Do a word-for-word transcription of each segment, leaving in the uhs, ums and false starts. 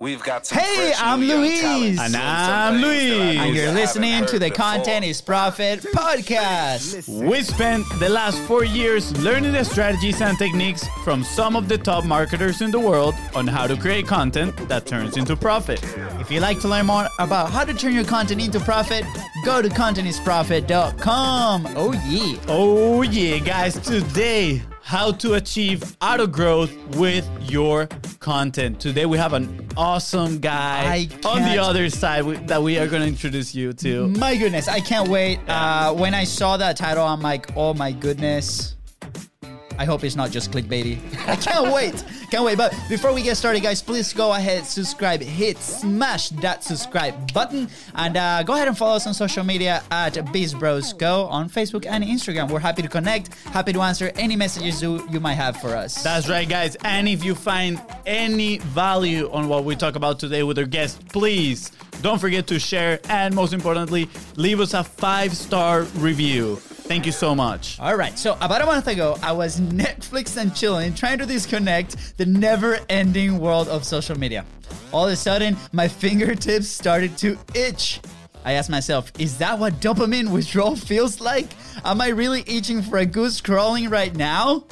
We've got some hey, I'm Luis. And I'm Luis. And you're listening to the before. Content is Profit podcast. We spent the last four years learning the strategies and techniques from some of the top marketers in the world on how to create content that turns into profit. If you'd like to learn more about how to turn your content into profit, go to content is profit dot com. Oh, yeah. Oh, yeah, guys. Today, how to achieve auto growth with your content. Today we have an awesome guy on the other side we, that we are going to introduce you to. My goodness, I can't wait. Yeah. Uh, when I saw that title, I'm like, oh my goodness. I hope it's not just clickbaity. I can't wait. Can't wait. But before we get started, guys, please go ahead, subscribe, hit, smash that subscribe button. And uh, go ahead and follow us on social media at Biz Bros Go on Facebook and Instagram. We're happy to connect, happy to answer any messages you, you might have for us. That's right, guys. And if you find any value on what we talk about today with our guest, please don't forget to share. And most importantly, leave us a five-star review. Thank you so much. All right. So about a month ago, I was Netflix and chilling, trying to disconnect the never-ending world of social media. All of a sudden, my fingertips started to itch. I asked myself, is that what dopamine withdrawal feels like? Am I really itching for a good scrolling right now?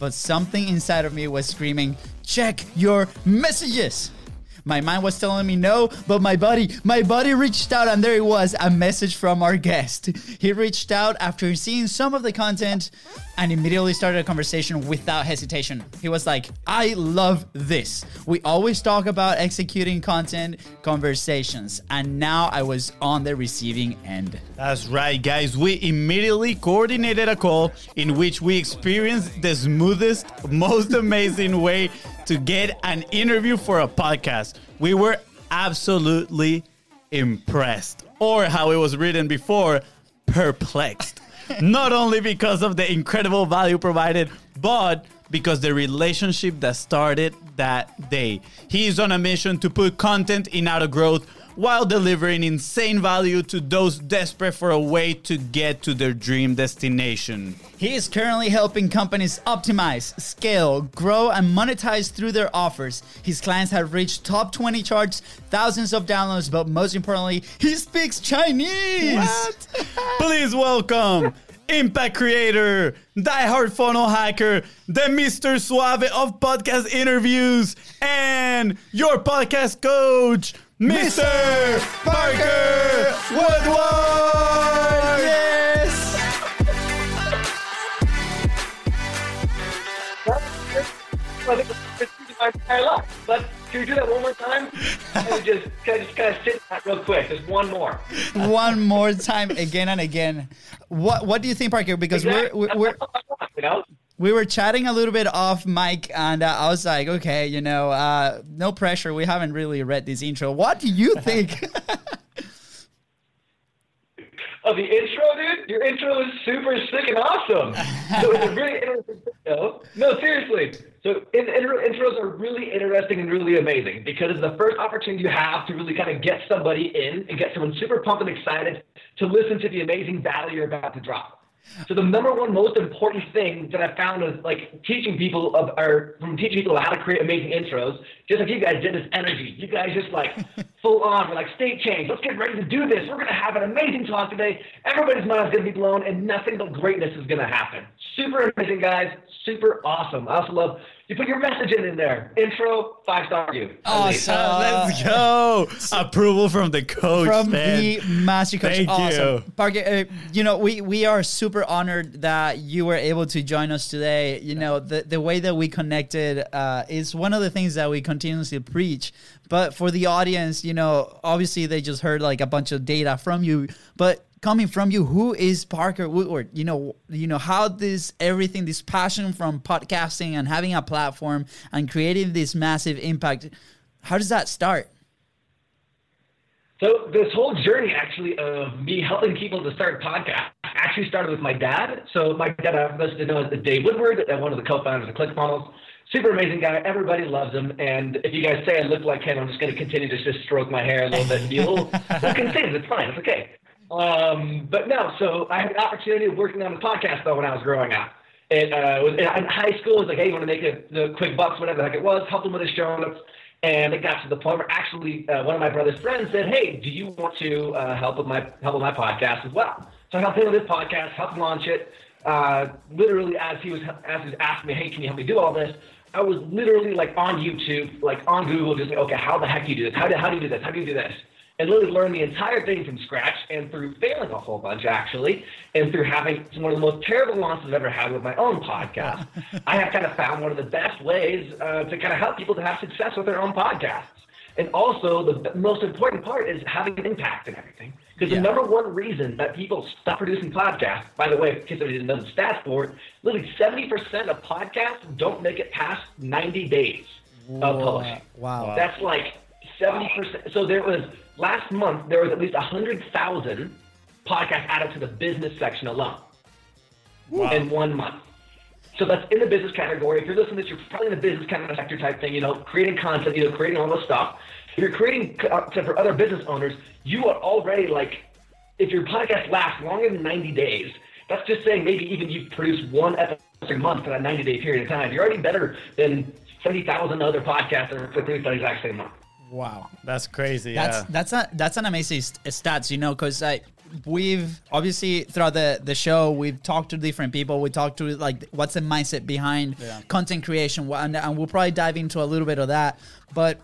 But something inside of me was screaming, check your messages. My mind was telling me no, but my body, my body reached out, and there it was, a message from our guest. He reached out after seeing some of the content and immediately started a conversation without hesitation. He was like, I love this. We always talk about executing content conversations, and now I was on the receiving end. That's right, guys. We immediately coordinated a call in which we experienced the smoothest, most amazing way to get an interview for a podcast. We were absolutely impressed, or how it was written before, perplexed. Not only because of the incredible value provided, but because the relationship that started that day. He is on a mission to put content in auto growth while delivering insane value to those desperate for a way to get to their dream destination. He is currently helping companies optimize, scale, grow, and monetize through their offers. His clients have reached top twenty charts, thousands of downloads, but most importantly, he speaks Chinese. What? Please welcome impact creator, diehard funnel hacker, the Mister Suave of podcast interviews, and your podcast coach, Mister Parker Woodward! Yes! My entire life. But can you do that one more time? I just, I just kind of sit back real quick. Just one more. One more time, again and again. What What do you think, Parker? Because exactly. we're we're. we're you know? We were chatting a little bit off mic, and uh, I was like, okay, you know, uh, no pressure. We haven't really read this intro. What do you think? Oh, the intro, dude? Your intro is super sick and awesome. So it's a really interesting intro. No, seriously. So in, in, intros are really interesting and really amazing because it's the first opportunity you have to really kind of get somebody in and get someone super pumped and excited to listen to the amazing value you're about to drop. So the number one most important thing that I found is like teaching people of or from teaching people how to create amazing intros, just like you guys did this energy. You guys just like full on, we're like state change. Let's get ready to do this. We're going to have an amazing talk today. Everybody's mind is going to be blown and nothing but greatness is going to happen. Super amazing, guys. Super awesome. I also love you put your message in, in there. Intro, five-star review. Awesome. Uh, let's go. So, approval from the coach, From man. the master coach. Thank awesome. you. Parker, uh, you know, we, we are super honored that you were able to join us today. You know, the, the way that we connected uh, is one of the things that we continuously preach. But for the audience, you know, obviously they just heard like a bunch of data from you. But coming from you, who is Parker Woodward? You know, you know how this everything, this passion from podcasting and having a platform and creating this massive impact. How does that start? So this whole journey actually of me helping people to start podcasts actually started with my dad. So my dad, I'm supposed to know as Dave Woodward, one of the co-founders of ClickFunnels. Super amazing guy. Everybody loves him. And if you guys say I look like him, I'm just going to continue to just stroke my hair a little bit and be a little, little concerned. It's fine. It's okay. Um, but no, so I had an opportunity of working on a podcast though when I was growing up. It uh, was in high school. It was like, hey, you want to make a, a quick bucks, whatever the heck it was. Help them with his show notes. And it got to the point where actually uh, one of my brother's friends said, hey, do you want to uh, help with my help with my podcast as well? So I helped him with his podcast, helped launch it. Uh, literally, as he was as he was asking me, hey, can you help me do all this? I was literally like on YouTube, like on Google, just like, okay, how the heck do you do this? How do, how do you do this? How do you do this? And literally learned the entire thing from scratch, and through failing a whole bunch, actually, and through having one of the most terrible launches I've ever had with my own podcast, I have kind of found one of the best ways uh, to kind of help people to have success with their own podcasts. And also, the most important part is having an impact in everything. Because yeah. the number one reason that people stop producing podcasts, by the way, in case anybody didn't know the stats for it, literally seventy percent of podcasts don't make it past ninety days of publishing. Wow. That's like seventy percent. So there was, last month, there was at least one hundred thousand podcasts added to the business section alone wow. in one month. So that's in the business category. If you're listening to this, you're probably in the business kind of sector type thing, you know, creating content, you know, creating all this stuff. If you're creating content for other business owners, you are already like, if your podcast lasts longer than ninety days, that's just saying maybe even you've produced one episode a month in a ninety-day period of time. You're already better than seventy thousand other podcasts that are produced the exact same month. Wow. That's crazy. That's, yeah. that's, a, that's an amazing st- stats, you know, because I... We've obviously throughout the, the show, we've talked to different people. We talked to like what's the mindset behind yeah. content creation. And, and we'll probably dive into a little bit of that. But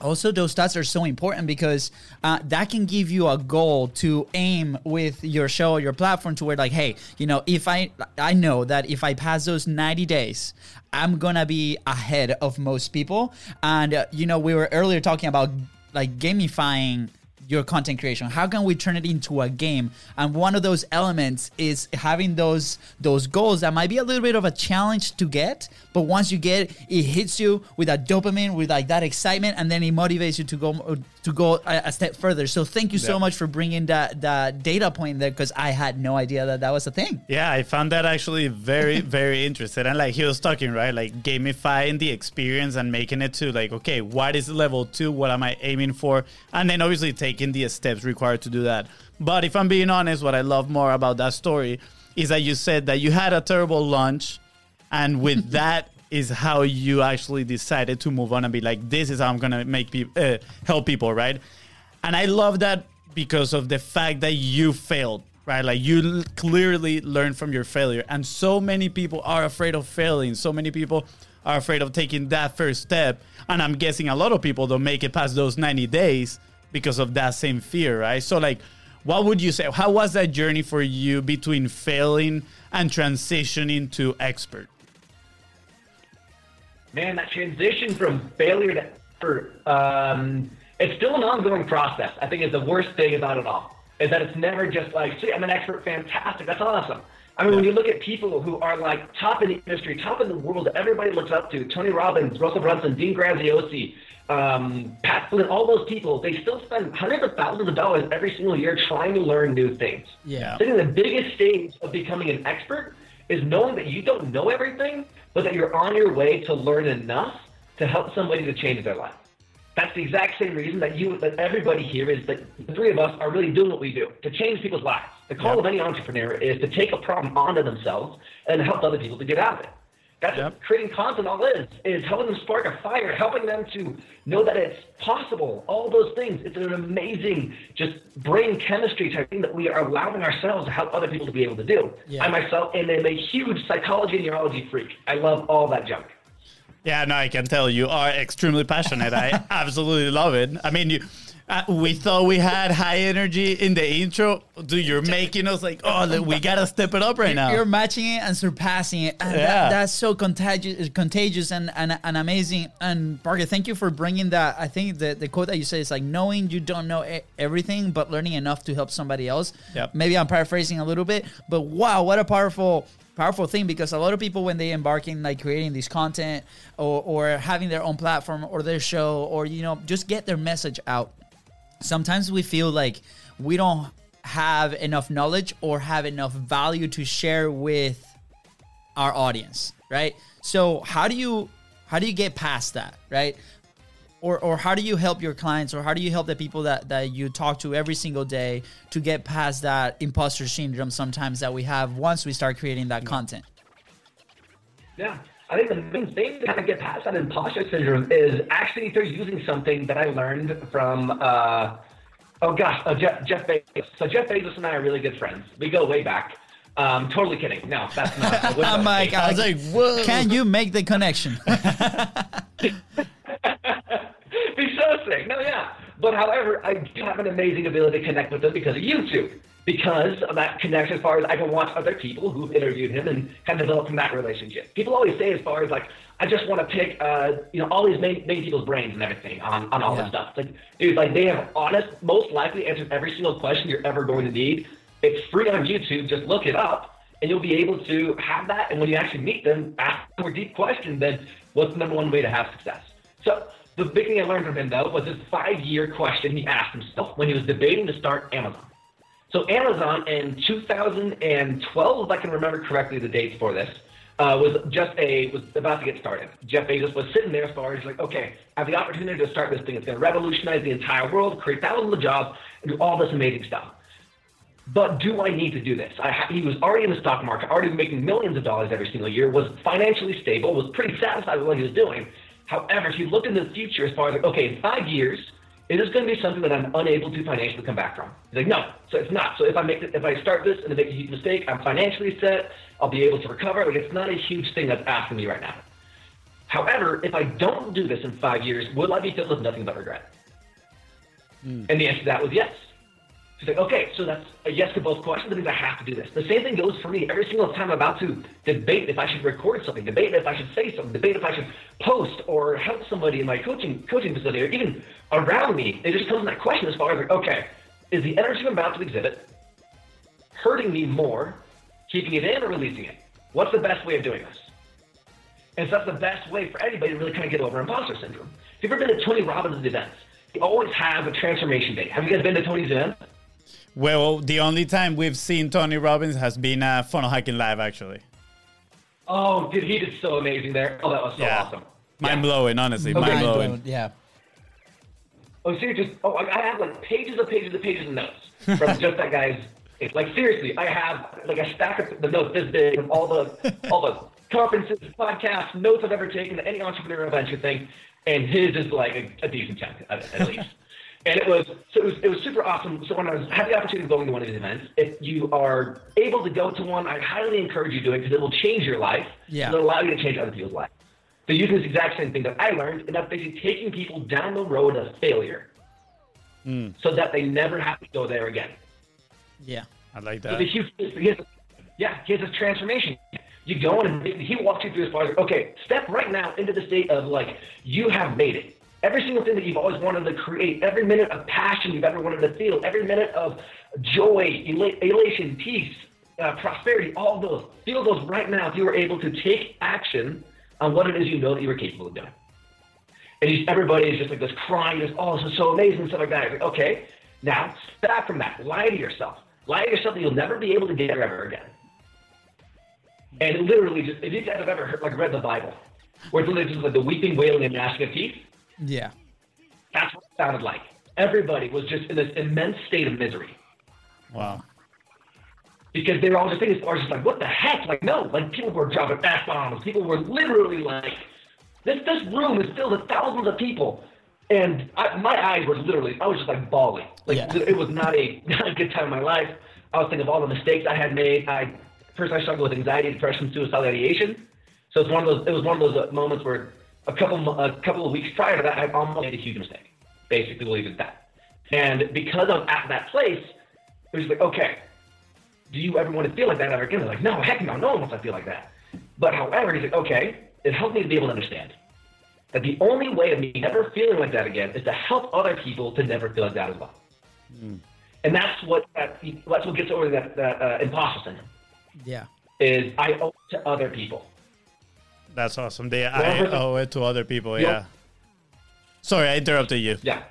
also those stats are so important because uh, that can give you a goal to aim with your show or your platform to where like, hey, you know, if I, I know that if I pass those ninety days, I'm going to be ahead of most people. And, uh, you know, we were earlier talking about like gamifying your content creation. How can we turn it into a game? And one of those elements is having those those goals that might be a little bit of a challenge to get, but once you get it, it hits you with that dopamine, with like that excitement, and then it motivates you to go to go a, a step further. So thank you yeah. so much for bringing that, that data point there, because I had no idea that that was a thing. Yeah, I found that actually very, very interesting. And like he was talking, right? Like gamifying the experience and making it to like, okay, what is level two? What am I aiming for? And then obviously taking the steps required to do that. But if I'm being honest, what I love more about that story is that you said that you had a terrible launch, and with that is how you actually decided to move on and be like, this is how I'm gonna make people uh, help people, right? And I love that because of the fact that you failed, right? Like you l- clearly learned from your failure, and so many people are afraid of failing. So many people are afraid of taking that first step, and I'm guessing a lot of people don't make it past those ninety days because of that same fear, right? So like, what would you say? How was that journey for you between failing and transitioning to expert? Man, that transition from failure to expert, um, it's still an ongoing process. I think is the worst thing about it all, is that it's never just like, see, I'm an expert, fantastic, that's awesome. I mean, yeah. when you look at people who are like top in the industry, top in the world, everybody looks up to, Tony Robbins, Russell Brunson, Dean Graziosi, Um, Pat Flynn, all those people, they still spend hundreds of thousands of dollars every single year trying to learn new things. Yeah. I think the biggest stage of becoming an expert is knowing that you don't know everything, but that you're on your way to learn enough to help somebody to change their life. That's the exact same reason that you, that everybody here is that the three of us are really doing what we do to change people's lives. The call yeah. of any entrepreneur is to take a problem onto themselves and help other people to get out of it. That's yep. what creating content all is, is helping them spark a fire, helping them to know that it's possible, all those things. It's an amazing just brain chemistry type thing that we are allowing ourselves to help other people to be able to do. Yeah. I myself and am a huge psychology and neurology freak. I love all that junk. Yeah, no, I can tell you are extremely passionate. I absolutely love it. I mean, you... Uh, we thought we had high energy in the intro. Dude, you're making us like, oh, we got to step it up right now. You're matching it and surpassing it. And yeah. that, that's so contagious contagious, and, and, and amazing. And Parker, thank you for bringing that. I think the, the quote that you say is like, knowing you don't know everything, but learning enough to help somebody else. Yep. Maybe I'm paraphrasing a little bit, but wow, what a powerful... powerful thing, because a lot of people when they embark in like creating this content or, or having their own platform or their show or, you know, just get their message out. Sometimes we feel like we don't have enough knowledge or have enough value to share with our audience, right? So how do you, how do you get past that, right? Or or how do you help your clients, or how do you help the people that, that you talk to every single day to get past that imposter syndrome sometimes that we have once we start creating that content? Yeah, I think the main thing to kind of get past that imposter syndrome is actually they're using something that I learned from, uh, oh gosh, uh, Jeff, Jeff Bezos. So Jeff Bezos and I are really good friends. We go way back. Um, totally kidding. No, that's not. I'm like, I was like, whoa. Can you make the connection? Be so sick. No, yeah. But however, I do have an amazing ability to connect with them because of YouTube, because of that connection as far as I can watch other people who've interviewed him and kind of develop from that relationship. People always say as far as like, I just want to pick, uh, you know, all these main, main people's brains and everything on, on all yeah. this stuff. Like, dude, like they have honest, most likely answered every single question you're ever going to need. It's free on YouTube, just look it up and you'll be able to have that. And when you actually meet them, ask a more deep question than what's the number one way to have success. So the big thing I learned from him though was this five year question he asked himself when he was debating to start Amazon. So Amazon in two thousand twelve, if I can remember correctly the dates for this, uh, was just a, was about to get started. Jeff Bezos was sitting there as far as like, okay, I have the opportunity to start this thing. It's going to revolutionize the entire world, create thousands of jobs and do all this amazing stuff. But do I need to do this? I, he was already in the stock market, already making millions of dollars every single year, was financially stable, was pretty satisfied with what he was doing. However, if you looked into the future as far as like, okay, in five years, it is going to be something that I'm unable to financially come back from. He's like, no, so it's not. So if I make, if I start this and I make a huge mistake, I'm financially set, I'll be able to recover. Like, it's not a huge thing that's asking me right now. However, if I don't do this in five years, will I be filled with nothing but regret? Mm. And the answer to that was yes. He's like, okay, so that's a yes to both questions. That means I have to do this. The same thing goes for me. Every single time I'm about to debate if I should record something, debate if I should say something, debate if I should post or help somebody in my coaching coaching facility or even around me, it just comes that question as far as like, okay, is the energy I'm about to exhibit hurting me more, keeping it in or releasing it? What's the best way of doing this? And so that's the best way for anybody to really kind of get over imposter syndrome. If you've ever been to Tony Robbins' events, you always have a transformation day. Have you guys been to Tony's event? Well, the only time we've seen Tony Robbins has been uh, Funnel Hacking Live, actually. Oh, dude, he did so amazing there. Oh, that was so yeah. awesome. Mind-blowing, yeah. honestly. Okay. Mind-blowing. Yeah. Oh, so just, oh, I have like pages and pages and pages of notes from just that guy's, like seriously, I have like a stack of the notes this big from all the, all the conferences, podcasts, notes I've ever taken, any entrepreneurial venture thing, and his is like a, a decent chunk, at, at least. And it was so it was, it was super awesome. So when I was, had the opportunity of going to one of these events, if you are able to go to one, I highly encourage you to do it because it will change your life. Yeah. It'll allow you to change other people's lives. They're using this exact same thing that I learned, and that's basically taking people down the road of failure mm. so that they never have to go there again. Yeah. I like that. So the huge, he has, yeah, he has this transformation. You go in and he walks you through as far as, okay, step right now into the state of like, you have made it. Every single thing that you've always wanted to create, every minute of passion you've ever wanted to feel, every minute of joy, elation, peace, uh, prosperity, all those, feel those right now if you were able to take action on what it is you know that you were capable of doing. And you, everybody is just like this crying, just, oh, this is so amazing, stuff like that. It's like, okay, now step back from that. Lie to yourself. Lie to yourself that you'll never be able to get there ever again. And literally just, if you guys have ever heard, like read the Bible, where it's literally just like the weeping, wailing, and gnashing of teeth, yeah, that's what it sounded like. Everybody was just in this immense state of misery. Wow. Because they were all just thinking, or just like, what the heck? Like, no, like people were dropping F bombs. People were literally like, this this room is filled with thousands of people, and I, my eyes were literally, I was just like bawling. Like yeah. it was not a not a good time in my life. I was thinking of all the mistakes I had made. I first I struggled with anxiety, depression, suicidal ideation. So it's one of those. It was one of those moments where. A couple, a couple of weeks prior to that, I almost made a huge mistake. Basically, we'll leave it at that. And because I'm at that place, it was like, okay, do you ever want to feel like that ever again? They're like, no, heck no, no one wants to feel like that. But however, he's like, okay, it helped me to be able to understand that the only way of me never feeling like that again is to help other people to never feel like that as well. Mm. And that's what that, that's what gets over that, that uh, imposter syndrome. Yeah, is I owe it to other people. That's awesome. They, I owe it to other people. Yeah. yeah. Sorry, I interrupted you. Yeah.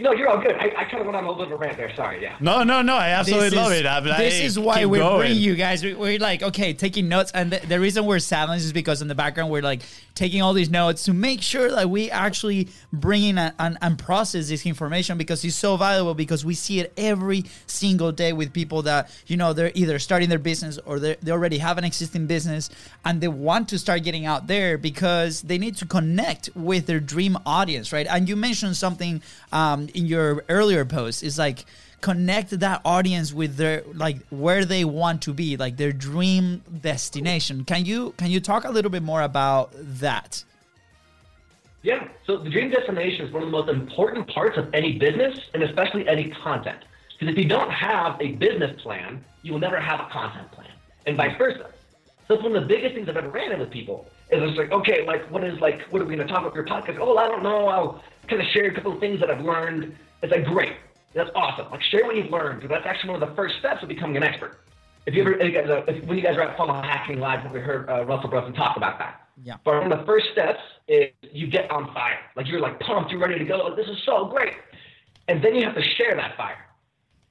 No, you're all good. I, I kind of went on a little bit of a rant there. Sorry. Yeah. No, no, no. I absolutely this love is, it. I, this I is why we're going. bringing you guys. We, we're like, okay, taking notes. And the, the reason we're silent is because in the background, we're like taking all these notes to make sure that we actually bring in a, an, and process this information, because it's so valuable, because we see it every single day with people that, you know, they're either starting their business or they already have an existing business and they want to start getting out there because they need to connect with their dream audience, right? And you mentioned something um, in your earlier post, is like connect that audience with their, like, where they want to be, like their dream destination. Can you can you talk a little bit more about that? Yeah, so the dream destination is one of the most important parts of any business, and especially any content. Because if you don't have a business plan, you will never have a content plan, and vice versa. So that's one of the biggest things I've ever ran into with people. Is it's like, okay, like what is like, what are we going to talk about for your podcast? Oh, I don't know. I'll kind of share a couple of things that I've learned. It's like, great. That's awesome. Like, share what you've learned. Because that's actually one of the first steps of becoming an expert. If you ever, if, when you guys were at Funnel Hacking Live, we heard uh, Russell Brunson talk about that. Yeah. But one of the first steps is you get on fire. Like, you're like pumped, you're ready to go. Like, this is so great. And then you have to share that fire,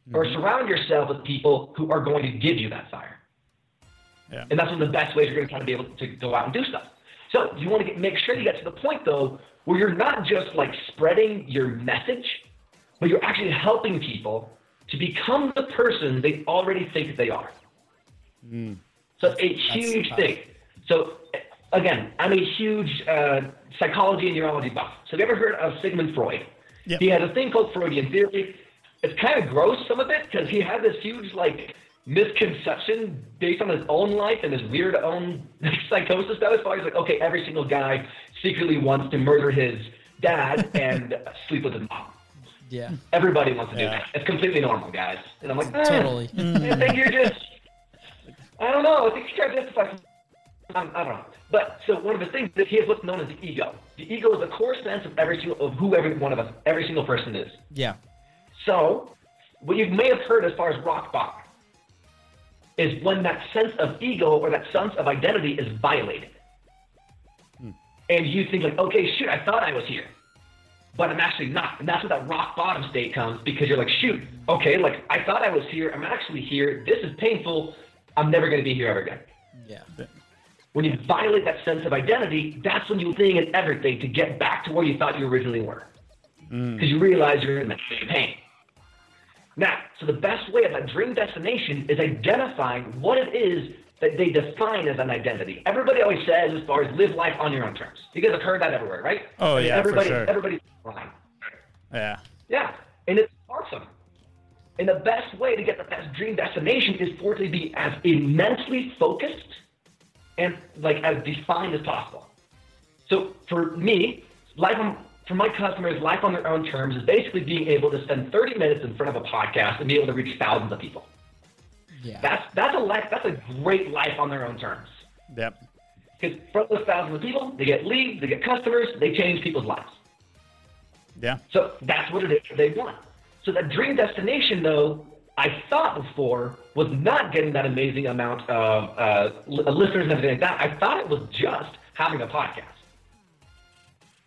mm-hmm. or surround yourself with people who are going to give you that fire. Yeah. And that's one of the best ways you're going to kind of be able to go out and do stuff. So you want to get, make sure you get to the point, though, where you're not just like spreading your message, but you're actually helping people to become the person they already think they are. Mm. So it's a huge that's thing. So again, I'm a huge uh, psychology and neurology buff. So have you ever heard of Sigmund Freud? Yep. He had a thing called Freudian theory. It's kind of gross, some of it, because he had this huge like misconception based on his own life and his weird own psychosis. That was always like, okay, every single guy secretly wants to murder his dad and sleep with his mom. Yeah. Everybody wants to yeah. do that. It's completely normal, guys. And I'm like, eh, totally. I think you're just, I don't know. I think you're trying to justify something. Um, I don't know. But so one of the things that he has what's known as the ego. The ego is the core sense of every single, of who every one of us, every single person is. Yeah. So what you may have heard as far as rock bottom is when that sense of ego or that sense of identity is violated. Hmm. And you think like, okay, shoot, I thought I was here, but I'm actually not. And that's where that rock bottom state comes, because you're like, shoot, okay, like I thought I was here. I'm actually here. This is painful. I'm never going to be here ever again. Yeah. When you violate that sense of identity, that's when you're doing everything to get back to where you thought you originally were. Mm. Because you realize you're in the same pain. Now, so the best way of that dream destination is identifying what it is that they define as an identity. Everybody always says, as far as live life on your own terms. You guys have heard that everywhere, right? Oh, I mean, yeah, everybody, for sure. Everybody's fine. Yeah. Yeah, and it's awesome. And the best way to get the best dream destination is for it to be as immensely focused and like as defined as possible. So for me, life on For my customers, life on their own terms is basically being able to spend thirty minutes in front of a podcast and be able to reach thousands of people. Yeah. That's that's a life, that's a great life on their own terms. Yep. Because in front of those thousands of people, they get leads, they get customers, they change people's lives. Yeah. So that's what it is they want. So that dream destination, though, I thought before was not getting that amazing amount of uh, listeners and everything like that. I thought it was just having a podcast.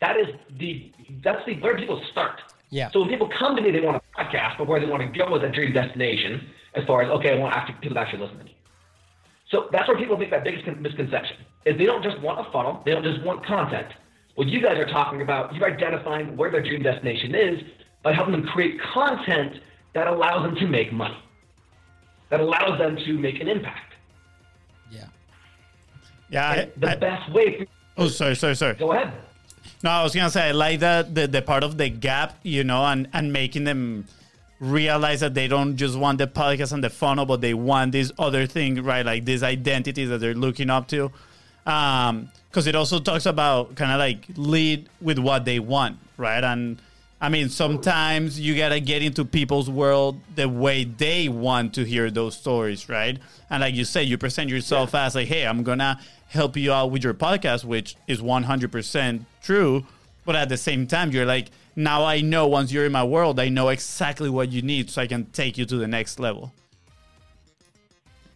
That is the, that's the, where people start. Yeah. So when people come to me, they want a podcast, but where they want to go is a dream destination as far as, okay, I want actually, people to actually listen to me. So that's where people make that biggest misconception, is they don't just want a funnel. They don't just want content. What you guys are talking about, you're identifying where their dream destination is by helping them create content that allows them to make money, that allows them to make an impact. Yeah. Yeah. I, the I, best way. For, oh, sorry, sorry, sorry. Go ahead. No, I was going to say, I like that the, the part of the gap, you know, and, and making them realize that they don't just want the podcast and the funnel, but they want this other thing, right? Like this identity that they're looking up to. Um, because it also talks about kind of like lead with what they want, right? And I mean, sometimes you got to get into people's world the way they want to hear those stories, right? And like you say, you present yourself yeah. as like, hey, I'm going to help you out with your podcast, which is one hundred percent true. But at the same time, you're like, now I know once you're in my world, I know exactly what you need so I can take you to the next level.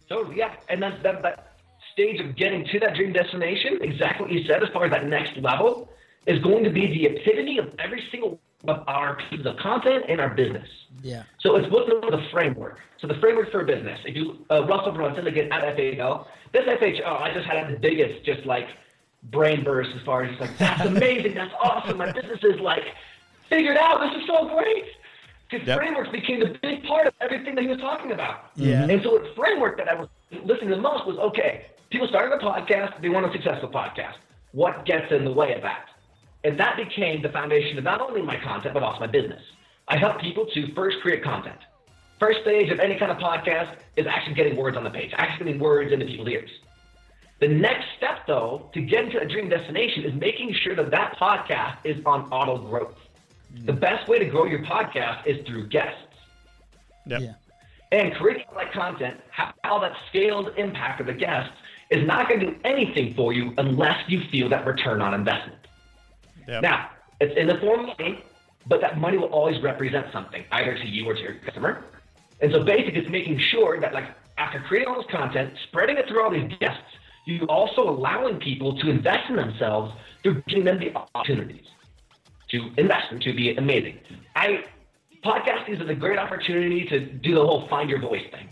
Totally, yeah. And that, that, that stage of getting to that dream destination, exactly what you said as far as that next level, is going to be the epitome of every single of our the content and our business. Yeah. So it's what's the framework. So the framework for a business. If you uh, Russell Brunson again at F H L, this F H L I just had the biggest just like brain burst as far as just like that's amazing, that's awesome. My business is like figured out. This is so great. Because yep. frameworks became the big part of everything that he was talking about. Yeah. And so the framework that I was listening to the most was okay. People started a podcast. They want a successful podcast. What gets in the way of that? And that became the foundation of not only my content, but also my business. I help people to first create content. First stage of any kind of podcast is actually getting words on the page, actually getting words into people's ears. The next step, though, to get into a dream destination is making sure that that podcast is on auto growth. Mm. The best way to grow your podcast is through guests. Yep. Yeah. And creating all that content, how that scaled impact of the guests is not going to do anything for you unless you feel that return on investment. Yep. Now, it's in the form of money, but that money will always represent something, either to you or to your customer. And so basically, it's making sure that, like, after creating all this content, spreading it through all these guests, you're also allowing people to invest in themselves through giving them the opportunities to invest and to be amazing. I podcasting is a great opportunity to do the whole find your voice thing.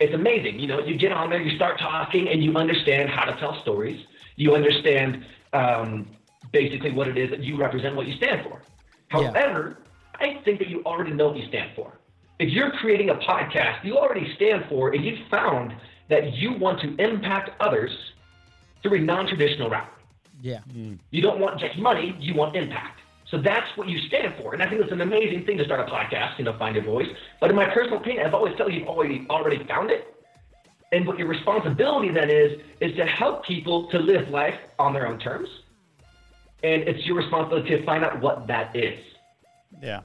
It's amazing. You know, you get on there, you start talking, and you understand how to tell stories. You understand um, basically what it is that you represent, what you stand for. However, yeah. I think that you already know what you stand for. If you're creating a podcast, you already stand for, and you've found that you want to impact others through a non-traditional route. Yeah. Mm. You don't want just money, you want impact. So that's what you stand for. And I think it's an amazing thing to start a podcast, you know, find your voice. But in my personal opinion, I've always told you you've already, already found it. And what your responsibility then is, is to help people to live life on their own terms. And it's your responsibility to find out what that is. Yeah.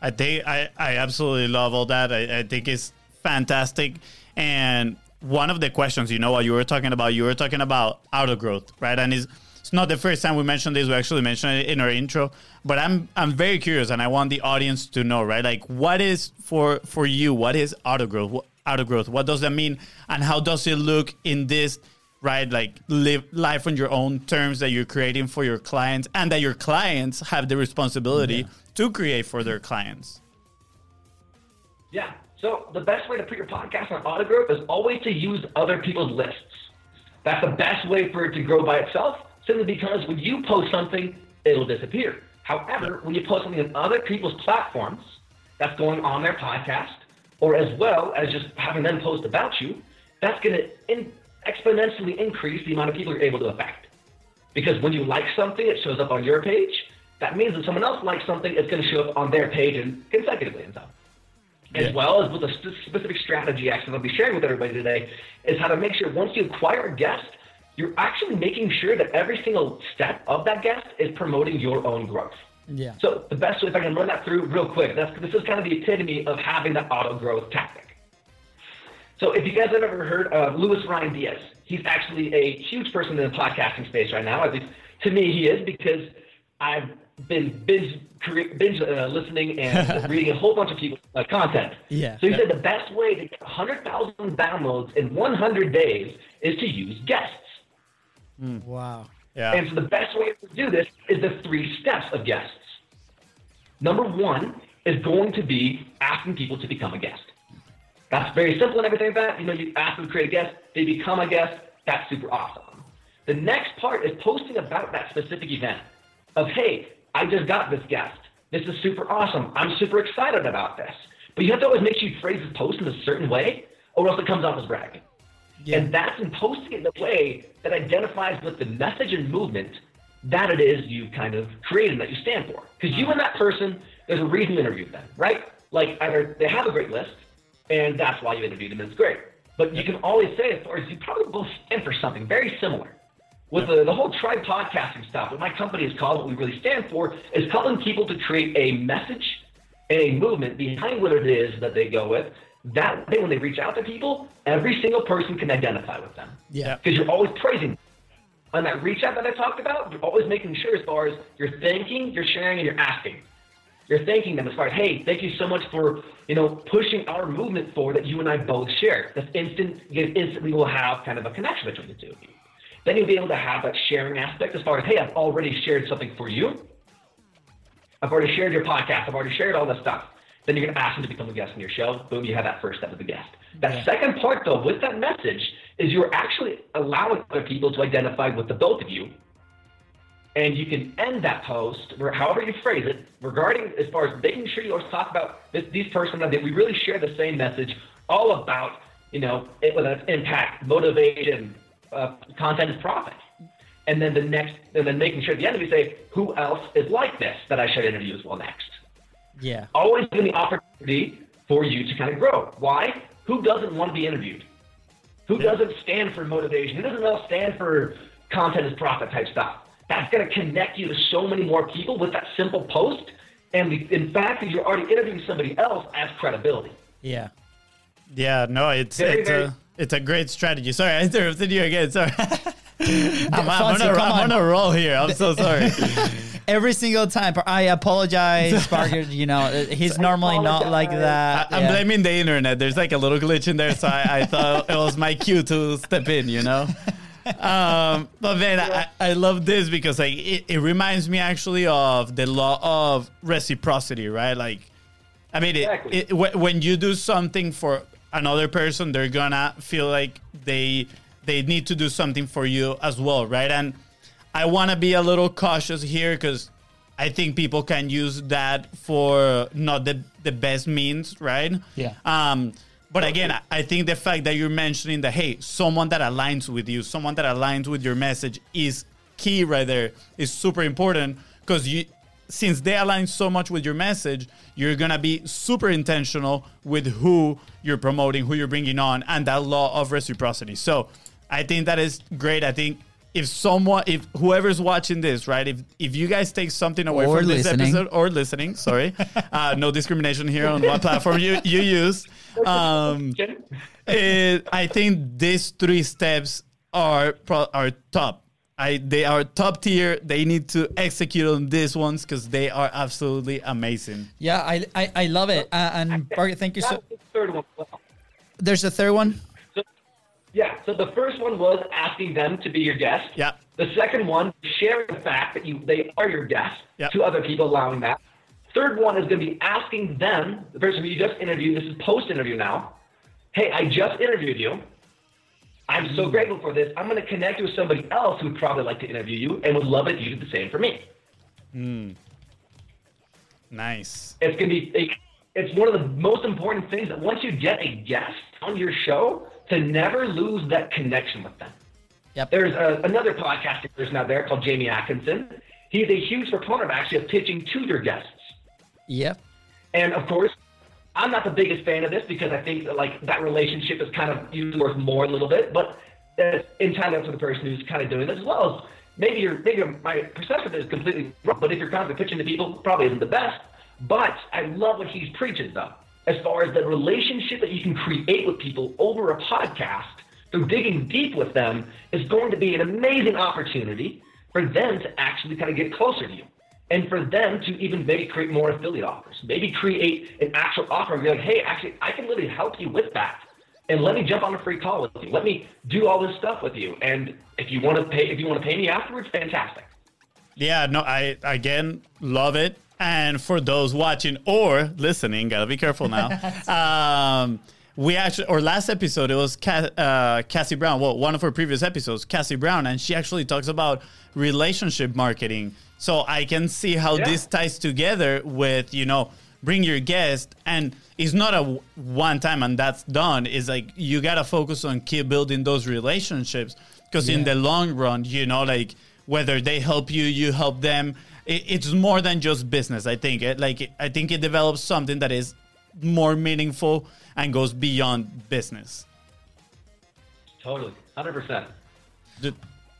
I think I, I absolutely love all that. I, I think it's fantastic. And one of the questions, you know, what you were talking about, you were talking about autogrowth, right? And it's, It's not the first time we mentioned this. We actually mentioned it in our intro, but I'm I'm very curious, and I want the audience to know, right? Like, what is for for you? What is autogrowth? What, autogrowth? What does that mean? And how does it look in this, right? Like, live life on your own terms that you're creating for your clients, and that your clients have the responsibility yeah. to create for their clients. Yeah. So the best way to put your podcast on autogrowth is always to use other people's lists. That's the best way for it to grow by itself. Simply because when you post something, it'll disappear. However, when you post something on other people's platforms, that's going on their podcast, or as well as just having them post about you, that's going to in- exponentially increase the amount of people you're able to affect. Because when you like something, it shows up on your page. That means that someone else likes something, it's going to show up on their page and consecutively and so on. As yeah. well as with a sp- specific strategy action I'll be sharing with everybody today is how to make sure once you acquire a guest, you're actually making sure that every single step of that guest is promoting your own growth. Yeah. So the best way, if I can run that through real quick, that's, this is kind of the epitome of having that auto-growth tactic. So if you guys have ever heard of Louis Ryan Diaz, he's actually a huge person in the podcasting space right now. I think to me he is because I've been binge, binge uh, listening and reading a whole bunch of people's uh, content. Yeah. So he said the best way to get one hundred thousand downloads in one hundred days is to use guests. Mm. Wow. Yeah. And so the best way to do this is the three steps of guests. Number one is going to be asking people to become a guest. That's very simple and everything like that. You know, you ask them to create a guest, they become a guest. That's super awesome. The next part is posting about that specific event of, hey, I just got this guest. This is super awesome. I'm super excited about this. But you have to always make sure you phrase the post in a certain way or else it comes off as bragging. Yeah. And that's in posting it in a way that identifies with the message and movement that it is you've kind of created, that you stand for. Because you and that person, there's a reason you interviewed them, right? Like, either they have a great list, and that's why you interviewed them, and it's great. But you can always say, as far as you probably both stand for something very similar. With the, the whole Tribe Podcasting stuff, what my company is called, what we really stand for, is telling people to create a message and a movement behind what it is that they go with. That way, when they reach out to people, every single person can identify with them. Yeah. Because you're always praising them. On that reach out that I talked about, you're always making sure as far as you're thanking, you're sharing, and you're asking. You're thanking them as far as, hey, thank you so much for, you know, pushing our movement forward that you and I both share. That's instant, you instantly will have kind of a connection between the two of you. Then you'll be able to have that sharing aspect as far as, hey, I've already shared something for you. I've already shared your podcast. I've already shared all this stuff. Then you're going to ask them to become a guest on your show. Boom, you have that first step of the guest. That yeah. second part, though, with that message is you're actually allowing other people to identify with the both of you. And you can end that post, or however you phrase it, regarding as far as making sure you always talk about this, these person that we really share the same message all about, you know, it, whether it's impact, motivation, uh, content is profit. And then the next, and then making sure at the end we say, who else is like this that I should interview as well next? Yeah. Always giving the opportunity for you to kind of grow. Why? Who doesn't want to be interviewed? Who yeah. doesn't stand for motivation? Who doesn't all stand for content is profit type stuff? That's going to connect you to so many more people with that simple post. And the, in fact, if you're already interviewing somebody else, adds credibility. Yeah. Yeah, no, it's, very, it's very, a, it's a great strategy. Sorry, I interrupted you again. Sorry. I'm, I'm, Fonzie, on a, I'm on a roll here. I'm so sorry. Every single time. I apologize, Parker. You know, he's normally not like that. I, I'm yeah. blaming the internet. There's like a little glitch in there. So I, I thought it was my cue to step in, you know? Um, but man, yeah. I, I love this because like it, it reminds me actually of the law of reciprocity, right? Like, I mean, exactly. it, it, when you do something for another person, they're gonna feel like they they need to do something for you as well, right? And I want to be a little cautious here because I think people can use that for not the the best means, right? Yeah. Um, But again, I think the fact that you're mentioning that, hey, someone that aligns with you, someone that aligns with your message is key right there. It's super important because you, since they align so much with your message, you're going to be super intentional with who you're promoting, who you're bringing on, and that law of reciprocity. So I think that is great. I think if someone, if whoever's watching this, right, if if you guys take something away or from this listening. episode or listening, sorry, uh, no discrimination here on what platform you, you use. Um, it, I think these three steps are are top. I they are top tier. They need to execute on these ones because they are absolutely amazing. Yeah, I I, I love it. Uh, and Parker, thank you so. Third one. There's a third one. So, yeah. So the first one was asking them to be your guest. Yeah. The second one, sharing the fact that you they are your guest yeah. to other people, allowing that. Third one is going to be asking them, the person you just interviewed, this is post-interview now, hey, I just interviewed you. I'm so grateful for this. I'm going to connect you with somebody else who would probably like to interview you and would love it if you did the same for me. Mm. Nice. It's going to be, a, it's one of the most important things that once you get a guest on your show, to never lose that connection with them. Yep. There's a, another podcasting person out there called Jamie Atkinson. He's a huge proponent actually of pitching to your guests. Yep. And of course, I'm not the biggest fan of this because I think that, like, that relationship is kind of usually worth more a little bit, but it's entirely up to the person who's kind of doing this as well. Maybe you're, maybe my perception is completely wrong, but if you're kind of pitching to people, probably isn't the best. But I love what he's preaching, though, as far as the relationship that you can create with people over a podcast through digging deep with them is going to be an amazing opportunity for them to actually kind of get closer to you. And for them to even maybe create more affiliate offers, maybe create an actual offer and be like, hey, actually, I can literally help you with that. And let me jump on a free call with you. Let me do all this stuff with you. And if you want to pay, if you want to pay me afterwards, fantastic. Yeah, no, I, again, love it. And for those watching or listening, gotta be careful now. um, we actually, or last episode, it was Cass, uh, Cassie Brown. Well, one of her previous episodes, Cassie Brown. And she actually talks about relationship marketing. So I can see how yeah. this ties together with, you know, bring your guest. And it's not a one time and that's done. It's like you got to focus on keep building those relationships because yeah. in the long run, you know, like whether they help you, you help them. It, it's more than just business, I think. It, like it, I think it develops something that is more meaningful and goes beyond business. Totally. one hundred percent. The,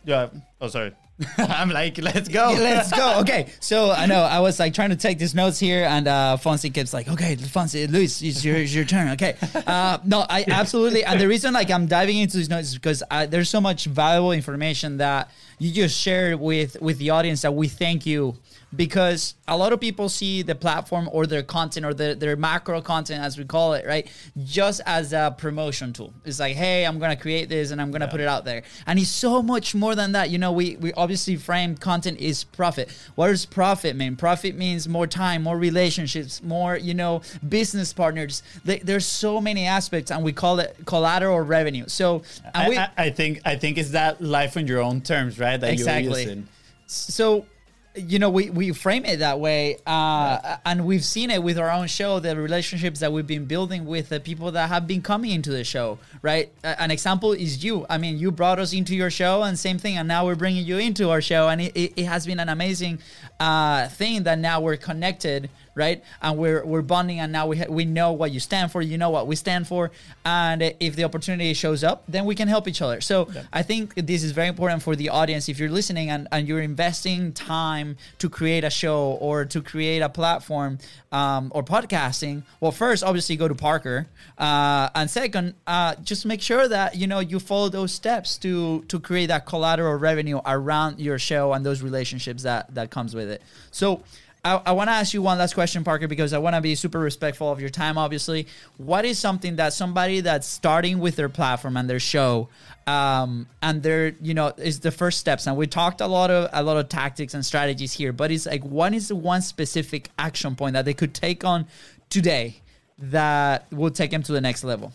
yeah. Oh, sorry. I'm like, let's go. Let's go. Okay. So I know I was like trying to take these notes here and uh, Fonzie keeps like, okay, Fonzie, Luis, it's your, it's your turn. Okay. Uh, no, I absolutely. And the reason like I'm diving into these notes is because I, there's so much valuable information that you just shared with, with the audience that we thank you because a lot of people see the platform or their content or the, their macro content, as we call it, right, just as a promotion tool. It's like, hey, I'm going to create this and I'm going to yeah. put it out there. And it's so much more than that. You know, we, we obviously frame content is profit. What does profit mean? Profit means more time, more relationships, more, you know, business partners. They, there's so many aspects, and we call it collateral revenue. So I, we, I, I think I think it's that life on your own terms, right? That exactly. You're using. So, you know, we, we frame it that way. Uh, right. And we've seen it with our own show, the relationships that we've been building with the people that have been coming into the show, right? Uh, an example is you. I mean, you brought us into your show, and same thing. And now we're bringing you into our show. And it, it, it has been an amazing uh, thing that now we're connected, right? And we're we're bonding, and now we ha- we know what you stand for. You know what we stand for. And if the opportunity shows up, then we can help each other. So yeah. I think this is very important for the audience. If you're listening and, and you're investing time to create a show or to create a platform um, or podcasting, well, first, obviously, go to Parker. Uh, and second, uh, just make sure that, you know, you follow those steps to to create that collateral revenue around your show and those relationships that, that comes with it. So I, I want to ask you one last question, Parker, because I want to be super respectful of your time, obviously. What is something that somebody that's starting with their platform and their show um, and their, you know, is the first steps? And we talked a lot of a lot of tactics and strategies here, but it's like, what is the one specific action point that they could take on today that will take them to the next level?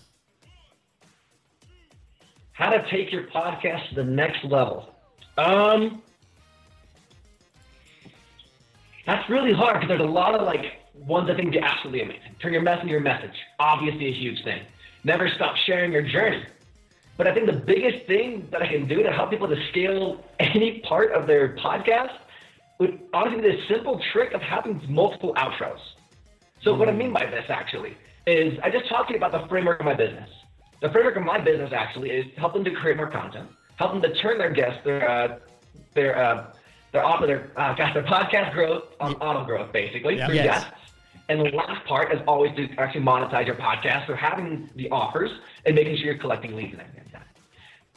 How to take your podcast to the next level. Um... That's really hard because there's a lot of like ones I think are absolutely amazing. Turn your message into your message. Obviously a huge thing. Never stop sharing your journey. But I think the biggest thing that I can do to help people to scale any part of their podcast would honestly be this simple trick of having multiple outros. So mm-hmm. what I mean by this actually is I just talked to you about the framework of my business. The framework of my business actually is help them to create more content, help them to turn their guests, their, uh, their, uh, Their, their, uh, their podcast growth on auto growth, basically. Yep. Yes. Guests. And the last part is always to actually monetize your podcast. So having the offers and making sure you're collecting leads and everything like that.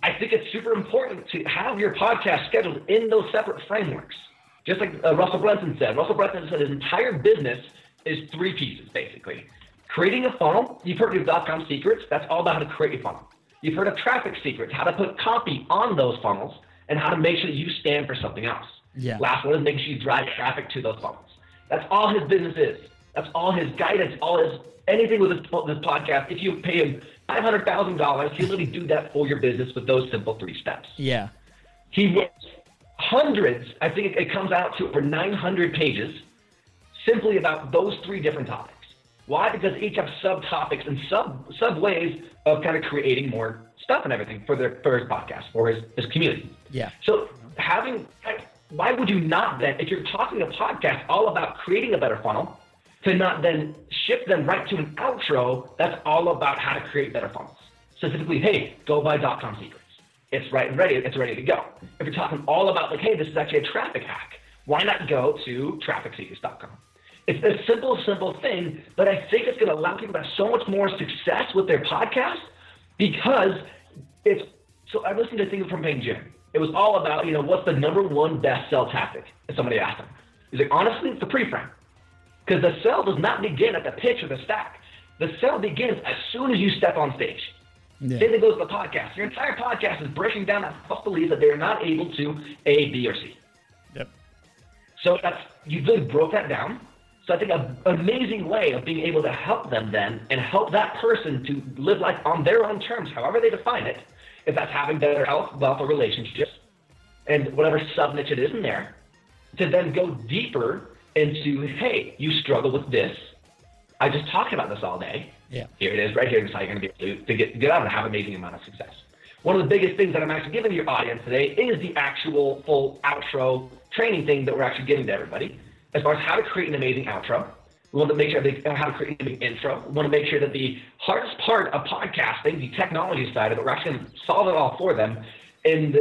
I think it's super important to have your podcast scheduled in those separate frameworks. Just like uh, Russell Brunson said. Russell Brunson said his entire business is three pieces, basically. Creating a funnel. You've heard of dot-com secrets. That's all about how to create a funnel. You've heard of traffic secrets, how to put copy on those funnels, and how to make sure that you stand for something else. Yeah. Last one is making sure you drive traffic to those funnels. That's all his business is. That's all his guidance, all his anything with this, this podcast. If you pay him five hundred thousand dollars, he'll literally do that for your business with those simple three steps. Yeah. He writes hundreds, I think it comes out to over nine hundred pages, simply about those three different topics. Why? Because each have subtopics and sub sub ways of kind of creating more stuff and everything for, their, for his podcast, for his, his community. Yeah. So having... Like, why would you not then, if you're talking a podcast all about creating a better funnel, to not then shift them right to an outro that's all about how to create better funnels? Specifically, hey, go buy dot-com secrets. It's right and ready. It's ready to go. If you're talking all about like, hey, this is actually a traffic hack, why not go to traffic secrets dot com? It's a simple, simple thing, but I think it's going to allow people to have so much more success with their podcast because it's, so I listened to things from Payne Jim. It was all about, you know, what's the number one best sell tactic? And somebody asked him. He's like, honestly, it's the pre-frame. Because the sell does not begin at the pitch or the stack. The sell begins as soon as you step on stage. Yeah. Then it goes to the podcast. Your entire podcast is breaking down that false belief that they're not able to A, B, or C. Yep. So that's, you really broke that down. So I think an amazing way of being able to help them then and help that person to live life on their own terms, however they define it, if that's having better health, wealth, or relationships, and whatever sub-niche it is in there, to then go deeper into, hey, you struggle with this. I just talked about this all day. Yeah. Here it is, right here. This is how you're going to be able to get, get out and have an amazing amount of success. One of the biggest things that I'm actually giving your audience today is the actual full outro training thing that we're actually giving to everybody as far as how to create an amazing outro. We want to make sure they know how to create an intro. We want to make sure that the hardest part of podcasting, the technology side of it, we're actually going to solve it all for them. And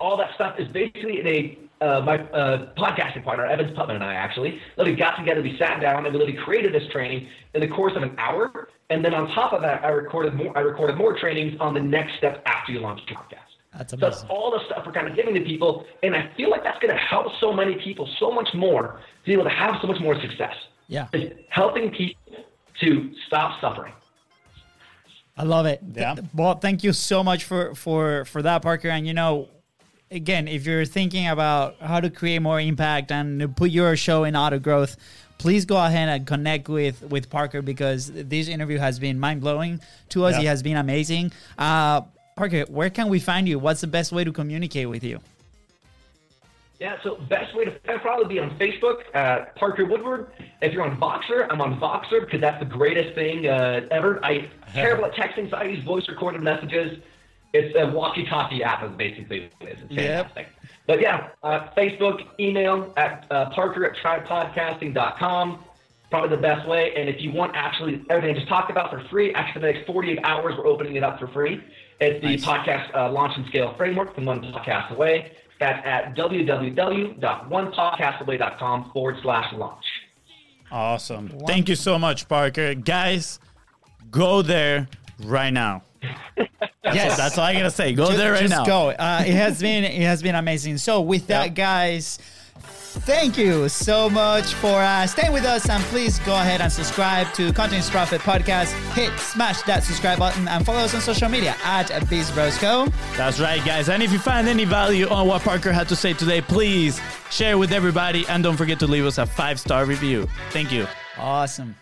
all that stuff is basically in a uh, my uh, podcasting partner, Evans Putman, and I actually literally got together, we sat down, and we literally created this training in the course of an hour. And then on top of that, I recorded more. I recorded more trainings on the next step after you launch your podcast. That's amazing. That's all the stuff we're kind of giving to people. And I feel like that's going to help so many people so much more to be able to have so much more success. Yeah. It's helping people to stop suffering. I love it. Yeah. Well, thank you so much for, for, for that, Parker. And, you know, again, if you're thinking about how to create more impact and put your show in auto growth, please go ahead and connect with, with Parker, because this interview has been mind-blowing to us. Yeah. It has been amazing. Uh, Parker, where can we find you? What's the best way to communicate with you? Yeah, so best way to I'd probably be on Facebook, uh, Parker Woodward. If you're on Voxer, I'm on Voxer because that's the greatest thing uh, ever. I'm terrible at texting, so I use voice-recorded messages. It's a walkie-talkie app is basically what it is. It's fantastic. Yep. But yeah, uh, Facebook, email at uh, Parker at tribe podcasting dot com. Probably the best way. And if you want actually everything I just talked about for free, actually for the next forty-eight hours, we're opening it up for free. It's the nice. podcast uh, launch and scale framework from One Podcast Away. That's at www.one podcast away dot com forward slash launch. Awesome. Wow. Thank you so much, Parker. Guys, go there right now. That's yes, all, that's all I'm going to say. Go just, there right just now. Just go. Uh, it has been it has been amazing. So with that, yep. guys, thank you so much for uh, staying with us. And please go ahead and subscribe to Content is Profit Podcast. Hit, smash that subscribe button and follow us on social media at Biz Bros Co. That's right, guys. And if you find any value on what Parker had to say today, please share with everybody. And don't forget to leave us a five-star review. Thank you. Awesome.